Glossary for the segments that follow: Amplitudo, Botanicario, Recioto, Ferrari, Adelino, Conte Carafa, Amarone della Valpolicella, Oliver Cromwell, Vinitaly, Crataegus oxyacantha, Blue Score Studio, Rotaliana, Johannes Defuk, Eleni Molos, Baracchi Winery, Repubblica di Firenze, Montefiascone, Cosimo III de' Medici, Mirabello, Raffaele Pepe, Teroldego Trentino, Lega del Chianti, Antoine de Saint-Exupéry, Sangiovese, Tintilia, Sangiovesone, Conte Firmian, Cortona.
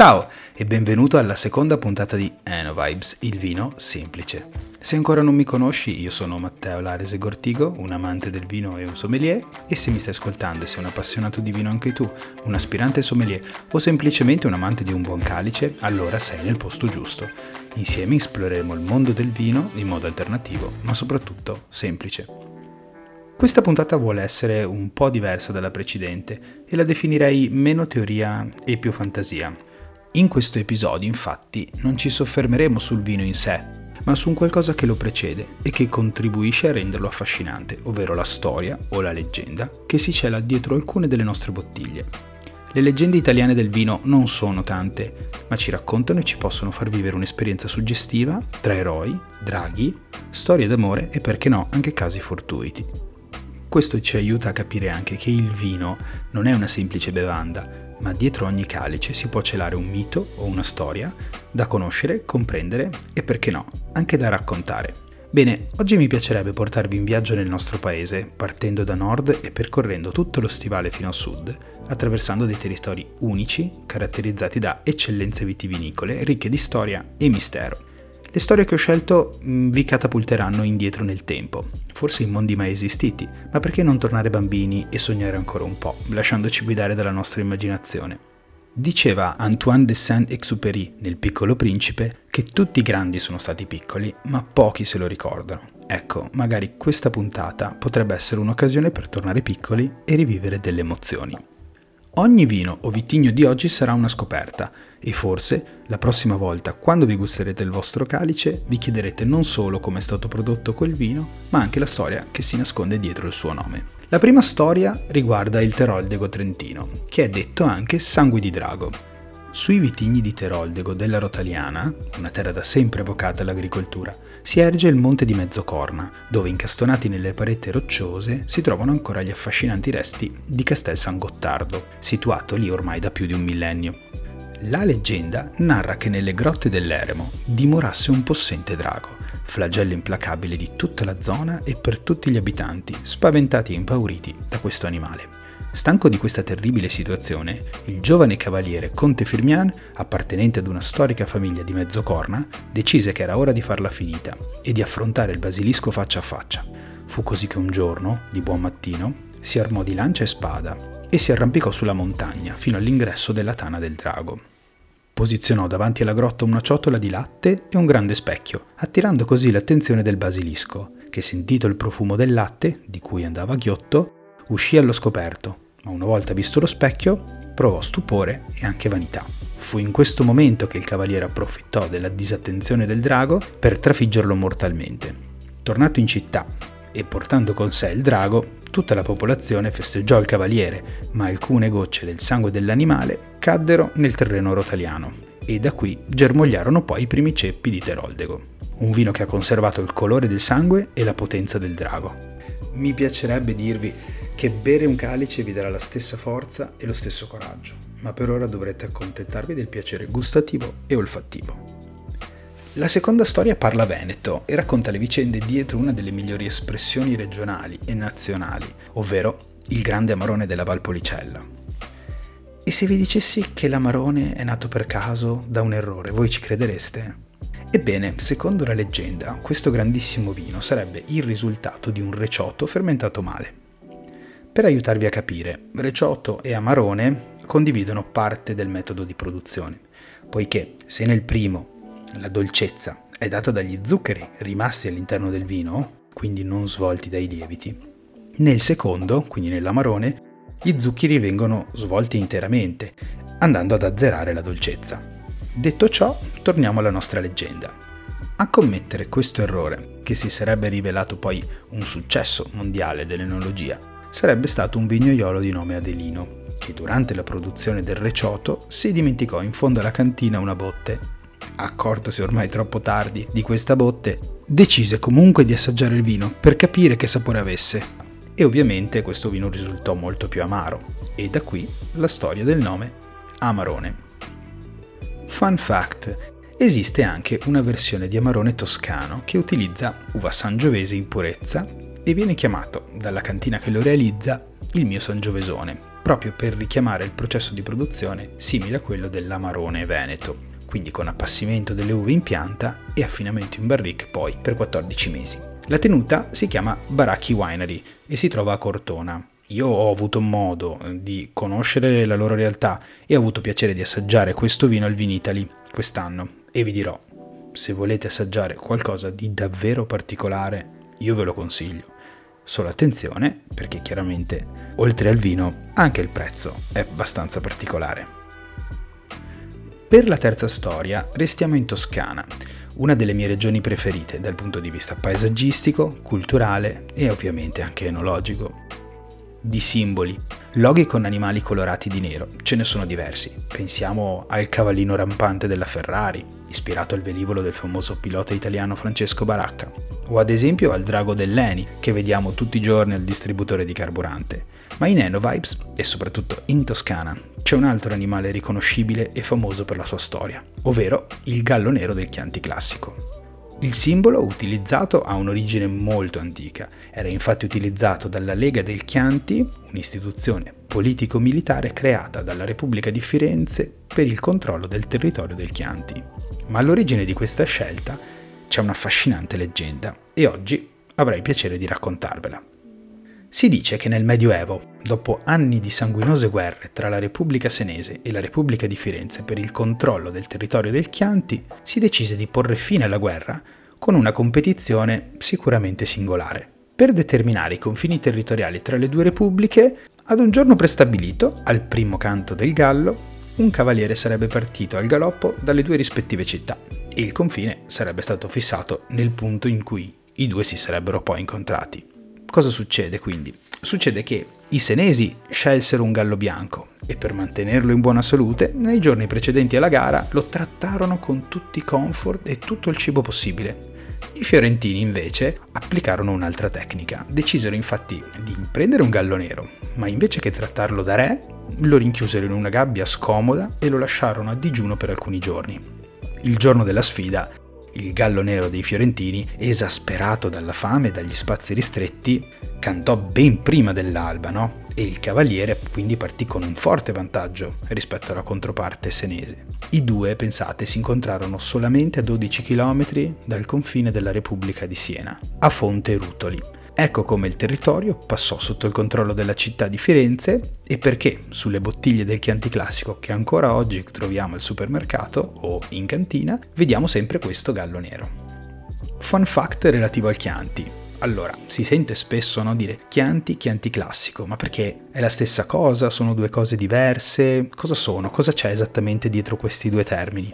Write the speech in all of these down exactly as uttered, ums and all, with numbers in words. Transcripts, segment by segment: Ciao e benvenuto alla seconda puntata di EnoVibes, il vino semplice. Se ancora non mi conosci, io sono Matteo Larese Gortigo, un amante del vino e un sommelier, e se mi stai ascoltando e sei un appassionato di vino anche tu, un aspirante sommelier o semplicemente un amante di un buon calice, allora sei nel posto giusto. Insieme esploreremo il mondo del vino in modo alternativo, ma soprattutto semplice. Questa puntata vuole essere un po' diversa dalla precedente e la definirei meno teoria e più fantasia. In questo episodio, infatti, non ci soffermeremo sul vino in sé, ma su un qualcosa che lo precede e che contribuisce a renderlo affascinante, ovvero la storia o la leggenda che si cela dietro alcune delle nostre bottiglie. Le leggende italiane del vino non sono tante, ma ci raccontano e ci possono far vivere un'esperienza suggestiva tra eroi, draghi, storie d'amore e, perché no, anche casi fortuiti. Questo ci aiuta a capire anche che il vino non è una semplice bevanda, ma dietro ogni calice si può celare un mito o una storia da conoscere, comprendere e, perché no, anche da raccontare. Bene, oggi mi piacerebbe portarvi in viaggio nel nostro paese, partendo da nord e percorrendo tutto lo stivale fino a sud, attraversando dei territori unici, caratterizzati da eccellenze vitivinicole, ricche di storia e mistero. Le storie che ho scelto vi catapulteranno indietro nel tempo, forse in mondi mai esistiti, ma perché non tornare bambini e sognare ancora un po', lasciandoci guidare dalla nostra immaginazione. Diceva Antoine de Saint-Exupéry nel Piccolo Principe che tutti i grandi sono stati piccoli, ma pochi se lo ricordano. Ecco, magari questa puntata potrebbe essere un'occasione per tornare piccoli e rivivere delle emozioni. Ogni vino o vitigno di oggi sarà una scoperta e forse la prossima volta, quando vi gusterete il vostro calice, vi chiederete non solo come è stato prodotto quel vino, ma anche la storia che si nasconde dietro il suo nome. La prima storia riguarda il Teroldego Trentino, che è detto anche sangue di drago. Sui vitigni di Teroldego della Rotaliana, una terra da sempre evocata all'agricoltura, si erge il monte di Mezzocorona, dove incastonati nelle pareti rocciose si trovano ancora gli affascinanti resti di Castel San Gottardo, situato lì ormai da più di un millennio. La leggenda narra che nelle grotte dell'eremo dimorasse un possente drago, flagello implacabile di tutta la zona e per tutti gli abitanti, spaventati e impauriti da questo animale. Stanco di questa terribile situazione, il giovane cavaliere Conte Firmian, appartenente ad una storica famiglia di Mezzocorona, decise che era ora di farla finita e di affrontare il basilisco faccia a faccia. Fu così che un giorno, di buon mattino, si armò di lancia e spada e si arrampicò sulla montagna fino all'ingresso della tana del drago. Posizionò davanti alla grotta una ciotola di latte e un grande specchio, attirando così l'attenzione del basilisco, che, sentito il profumo del latte, di cui andava a ghiotto, uscì allo scoperto, ma una volta visto lo specchio provò stupore e anche vanità. Fu in questo momento che il cavaliere approfittò della disattenzione del drago per trafiggerlo mortalmente. Tornato in città e portando con sé il drago, tutta la popolazione festeggiò il cavaliere, ma alcune gocce del sangue dell'animale caddero nel terreno rotaliano e da qui germogliarono poi i primi ceppi di Teroldego, un vino che ha conservato il colore del sangue e la potenza del drago. Mi piacerebbe dirvi che bere un calice vi darà la stessa forza e lo stesso coraggio, ma per ora dovrete accontentarvi del piacere gustativo e olfattivo. La seconda storia parla veneto e racconta le vicende dietro una delle migliori espressioni regionali e nazionali, ovvero il grande Amarone della Valpolicella. E se vi dicessi che l'Amarone è nato per caso da un errore, voi ci credereste? Ebbene, secondo la leggenda, questo grandissimo vino sarebbe il risultato di un recioto fermentato male. Per aiutarvi a capire, recioto e amarone condividono parte del metodo di produzione, poiché se nel primo la dolcezza è data dagli zuccheri rimasti all'interno del vino, quindi non svolti dai lieviti, nel secondo, quindi nell'amarone, gli zuccheri vengono svolti interamente, andando ad azzerare la dolcezza. Detto ciò, torniamo alla nostra leggenda. A commettere questo errore, che si sarebbe rivelato poi un successo mondiale dell'enologia, sarebbe stato un vignaiolo di nome Adelino, che durante la produzione del recioto si dimenticò in fondo alla cantina una botte. Accortosi ormai troppo tardi di questa botte, decise comunque di assaggiare il vino per capire che sapore avesse. E ovviamente questo vino risultò molto più amaro, e da qui la storia del nome Amarone. Fun fact, esiste anche una versione di Amarone toscano che utilizza uva sangiovese in purezza e viene chiamato, dalla cantina che lo realizza, il mio Sangiovesone, proprio per richiamare il processo di produzione simile a quello dell'Amarone veneto, quindi con appassimento delle uve in pianta e affinamento in barrique poi per quattordici mesi. La tenuta si chiama Baracchi Winery e si trova a Cortona. Io ho avuto modo di conoscere la loro realtà e ho avuto piacere di assaggiare questo vino al Vinitaly quest'anno e vi dirò, se volete assaggiare qualcosa di davvero particolare, io ve lo consiglio. Solo attenzione, perché chiaramente oltre al vino anche il prezzo è abbastanza particolare. Per la terza storia restiamo in Toscana, una delle mie regioni preferite dal punto di vista paesaggistico, culturale e ovviamente anche enologico. Di simboli, loghi con animali colorati di nero, ce ne sono diversi. Pensiamo al cavallino rampante della Ferrari, ispirato al velivolo del famoso pilota italiano Francesco Baracca, o ad esempio al drago dell'Eni, che vediamo tutti i giorni al distributore di carburante. Ma in EnoVibes, e soprattutto in Toscana, c'è un altro animale riconoscibile e famoso per la sua storia, ovvero il gallo nero del Chianti Classico. Il simbolo utilizzato ha un'origine molto antica, era infatti utilizzato dalla Lega del Chianti, un'istituzione politico-militare creata dalla Repubblica di Firenze per il controllo del territorio del Chianti. Ma all'origine di questa scelta c'è un'affascinante leggenda e oggi avrei piacere di raccontarvela. Si dice che nel Medioevo, dopo anni di sanguinose guerre tra la Repubblica Senese e la Repubblica di Firenze per il controllo del territorio del Chianti, si decise di porre fine alla guerra con una competizione sicuramente singolare, per determinare i confini territoriali tra le due repubbliche. Ad un giorno prestabilito, al primo canto del gallo, un cavaliere sarebbe partito al galoppo dalle due rispettive città e il confine sarebbe stato fissato nel punto in cui i due si sarebbero poi incontrati. Cosa succede quindi? Succede che i senesi scelsero un gallo bianco e per mantenerlo in buona salute, nei giorni precedenti alla gara lo trattarono con tutti i comfort e tutto il cibo possibile. I fiorentini invece applicarono un'altra tecnica, decisero infatti di prendere un gallo nero, ma invece che trattarlo da re, lo rinchiusero in una gabbia scomoda e lo lasciarono a digiuno per alcuni giorni. Il giorno della sfida, il gallo nero dei fiorentini, esasperato dalla fame e dagli spazi ristretti, cantò ben prima dell'alba, no? E il cavaliere quindi partì con un forte vantaggio rispetto alla controparte senese. I due, pensate, si incontrarono solamente a dodici chilometri dal confine della Repubblica di Siena, a Fonterutoli. Ecco come il territorio passò sotto il controllo della città di Firenze e perché sulle bottiglie del Chianti Classico che ancora oggi troviamo al supermercato o in cantina vediamo sempre questo gallo nero. Fun fact relativo al Chianti. Allora, si sente spesso no, dire Chianti, Chianti Classico, ma perché è la stessa cosa? Sono due cose diverse? Cosa sono? Cosa c'è esattamente dietro questi due termini?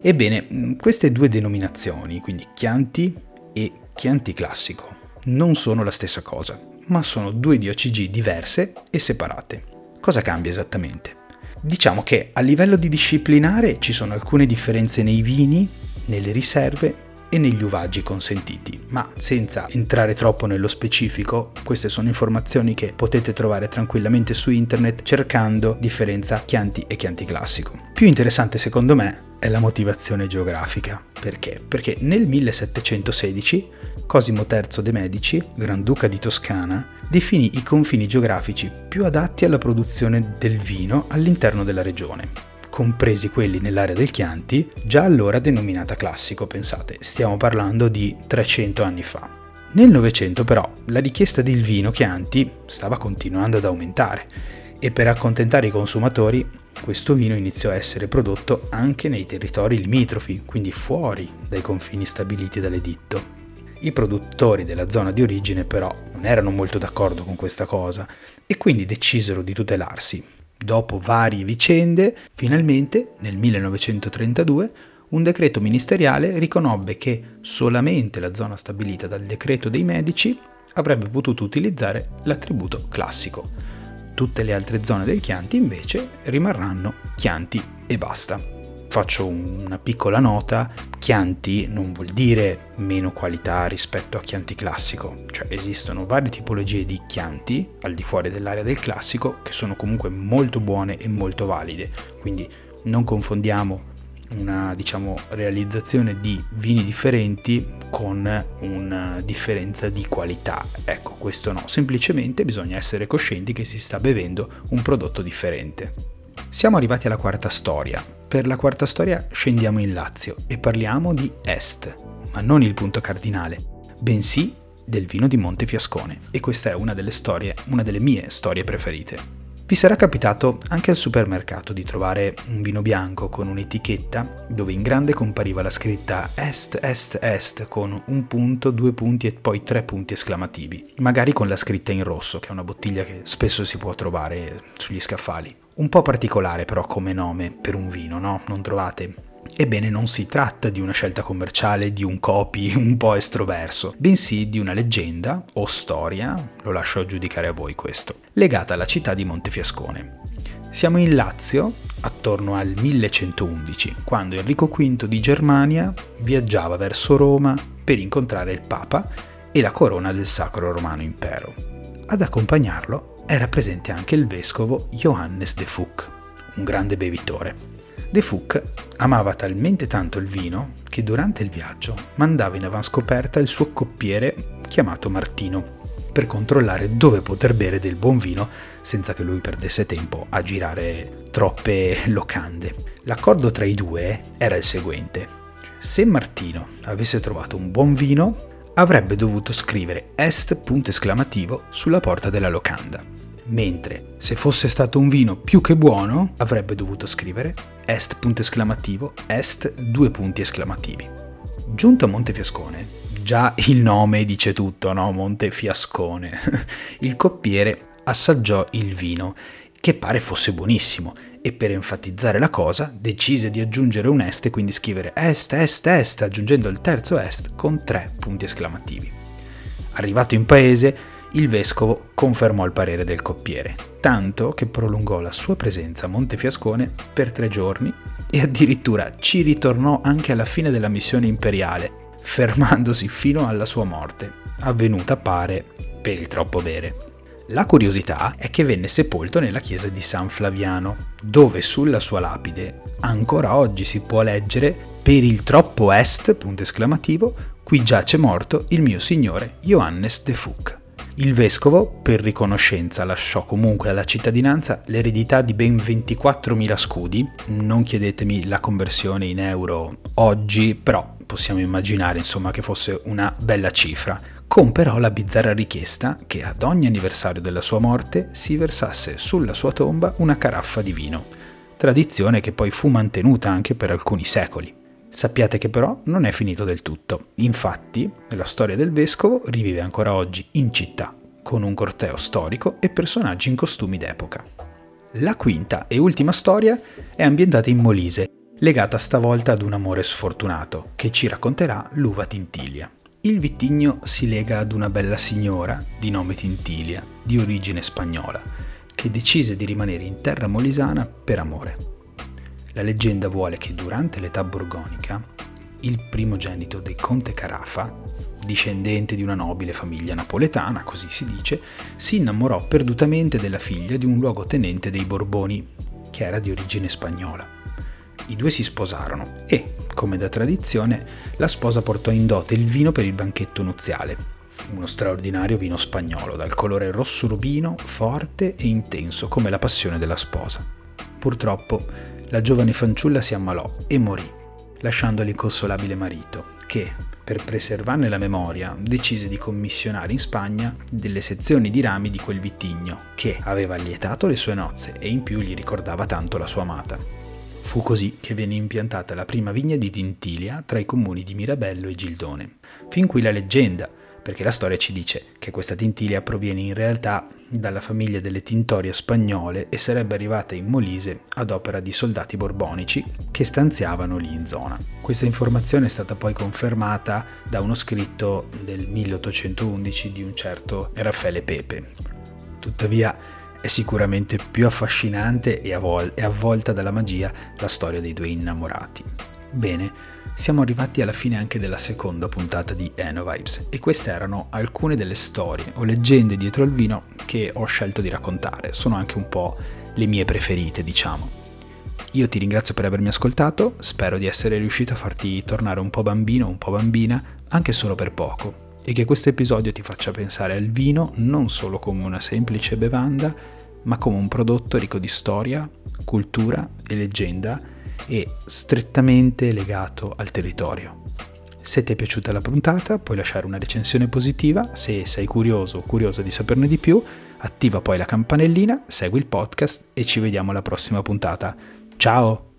Ebbene, queste due denominazioni, quindi Chianti e Chianti Classico, non sono la stessa cosa, ma sono due D O C G diverse e separate. Cosa cambia esattamente? Diciamo che a livello di disciplinare ci sono alcune differenze nei vini, nelle riserve e negli uvaggi consentiti, ma senza entrare troppo nello specifico, queste sono informazioni che potete trovare tranquillamente su internet cercando differenza Chianti e Chianti Classico. Più interessante secondo me è la motivazione geografica. Perché? Perché nel millesettecentosedici Cosimo terzo de' Medici, Granduca di Toscana, definì i confini geografici più adatti alla produzione del vino all'interno della regione, compresi quelli nell'area del Chianti, già allora denominata Classico, pensate, stiamo parlando di trecento anni fa. Nel Novecento però la richiesta del vino Chianti stava continuando ad aumentare e per accontentare i consumatori questo vino iniziò a essere prodotto anche nei territori limitrofi, quindi fuori dai confini stabiliti dall'editto. I produttori della zona di origine però non erano molto d'accordo con questa cosa e quindi decisero di tutelarsi. Dopo varie vicende, finalmente nel millenovecentotrentadue un decreto ministeriale riconobbe che solamente la zona stabilita dal decreto dei Medici avrebbe potuto utilizzare l'attributo classico. Tutte le altre zone del Chianti invece rimarranno Chianti e basta. Faccio una piccola nota, Chianti non vuol dire meno qualità rispetto a Chianti Classico, cioè esistono varie tipologie di Chianti al di fuori dell'area del Classico che sono comunque molto buone e molto valide, quindi non confondiamo una diciamo realizzazione di vini differenti con una differenza di qualità. Ecco, questo no, semplicemente bisogna essere coscienti che si sta bevendo un prodotto differente. Siamo arrivati alla quarta storia. Per la quarta storia scendiamo in Lazio e parliamo di Est, ma non il punto cardinale, bensì del vino di Montefiascone, e questa è una delle storie, una delle mie storie preferite. Vi sarà capitato anche al supermercato di trovare un vino bianco con un'etichetta dove in grande compariva la scritta Est, Est, Est con un punto, due punti e poi tre punti esclamativi, magari con la scritta in rosso, che è una bottiglia che spesso si può trovare sugli scaffali. Un po' particolare però come nome per un vino, no? Non trovate? Ebbene, non si tratta di una scelta commerciale, di un copy un po' estroverso, bensì di una leggenda o storia, lo lascio giudicare a voi questo, legata alla città di Montefiascone. Siamo in Lazio attorno al millecentoundici, quando Enrico quinto di Germania viaggiava verso Roma per incontrare il Papa e la corona del Sacro Romano Impero. Ad accompagnarlo era presente anche il vescovo Johannes Defuk, un grande bevitore. Defuk amava talmente tanto il vino che durante il viaggio mandava in avanscoperta il suo coppiere chiamato Martino per controllare dove poter bere del buon vino senza che lui perdesse tempo a girare troppe locande. L'accordo tra i due era il seguente: se Martino avesse trovato un buon vino avrebbe dovuto scrivere Est punto esclamativo sulla porta della locanda, mentre se fosse stato un vino più che buono avrebbe dovuto scrivere Est punto esclamativo Est due punti esclamativi. Giunto a Montefiascone, già il nome dice tutto, no? Montefiascone. Il coppiere assaggiò il vino, che pare fosse buonissimo, e per enfatizzare la cosa decise di aggiungere un Est e quindi scrivere Est, Est, Est, aggiungendo il terzo Est con tre punti esclamativi. Arrivato in paese, il vescovo confermò il parere del coppiere, tanto che prolungò la sua presenza a Montefiascone per tre giorni e addirittura ci ritornò anche alla fine della missione imperiale, fermandosi fino alla sua morte, avvenuta pare per il troppo bere. La curiosità è che venne sepolto nella chiesa di San Flaviano, dove sulla sua lapide ancora oggi si può leggere "Per il troppo Est, punto esclamativo, qui giace morto il mio signore Johannes Defuk". Il vescovo, per riconoscenza, lasciò comunque alla cittadinanza l'eredità di ben ventiquattromila scudi. Non chiedetemi la conversione in euro oggi, però possiamo immaginare insomma che fosse una bella cifra, con però la bizzarra richiesta che ad ogni anniversario della sua morte si versasse sulla sua tomba una caraffa di vino, tradizione che poi fu mantenuta anche per alcuni secoli. Sappiate che però non è finito del tutto, infatti la storia del vescovo rivive ancora oggi in città con un corteo storico e personaggi in costumi d'epoca. La quinta e ultima storia è ambientata in Molise, legata stavolta ad un amore sfortunato che ci racconterà l'uva Tintilia. Il vitigno si lega ad una bella signora di nome Tintilia, di origine spagnola, che decise di rimanere in terra molisana per amore. La leggenda vuole che durante l'età borgonica il primogenito dei Conte Carafa, discendente di una nobile famiglia napoletana, così si dice, si innamorò perdutamente della figlia di un luogotenente dei Borboni, che era di origine spagnola. I due si sposarono e, come da tradizione, la sposa portò in dote il vino per il banchetto nuziale, uno straordinario vino spagnolo dal colore rosso rubino, forte e intenso come la passione della sposa. Purtroppo la giovane fanciulla si ammalò e morì, lasciando l'inconsolabile marito che, per preservarne la memoria, decise di commissionare in Spagna delle sezioni di rami di quel vitigno che aveva lietato le sue nozze e in più gli ricordava tanto la sua amata. Fu così che venne impiantata la prima vigna di Tintilia tra i comuni di Mirabello e Gildone. Fin qui la leggenda, perché la storia ci dice che questa Tintilia proviene in realtà dalla famiglia delle Tintorie spagnole e sarebbe arrivata in Molise ad opera di soldati borbonici che stanziavano lì in zona. Questa informazione è stata poi confermata da uno scritto del milleottocentoundici di un certo Raffaele Pepe. Tuttavia è sicuramente più affascinante e avvol- e avvolta dalla magia la storia dei due innamorati. Bene, siamo arrivati alla fine anche della seconda puntata di EnoVibes e queste erano alcune delle storie o leggende dietro al vino che ho scelto di raccontare, sono anche un po' le mie preferite, diciamo. Io ti ringrazio per avermi ascoltato, spero di essere riuscito a farti tornare un po' bambino, un po' bambina, anche solo per poco, e che questo episodio ti faccia pensare al vino non solo come una semplice bevanda, ma come un prodotto ricco di storia, cultura e leggenda e strettamente legato al territorio. Se ti è piaciuta la puntata, puoi lasciare una recensione positiva. Se sei curioso o curiosa di saperne di più, attiva poi la campanellina, segui il podcast e ci vediamo alla prossima puntata. Ciao!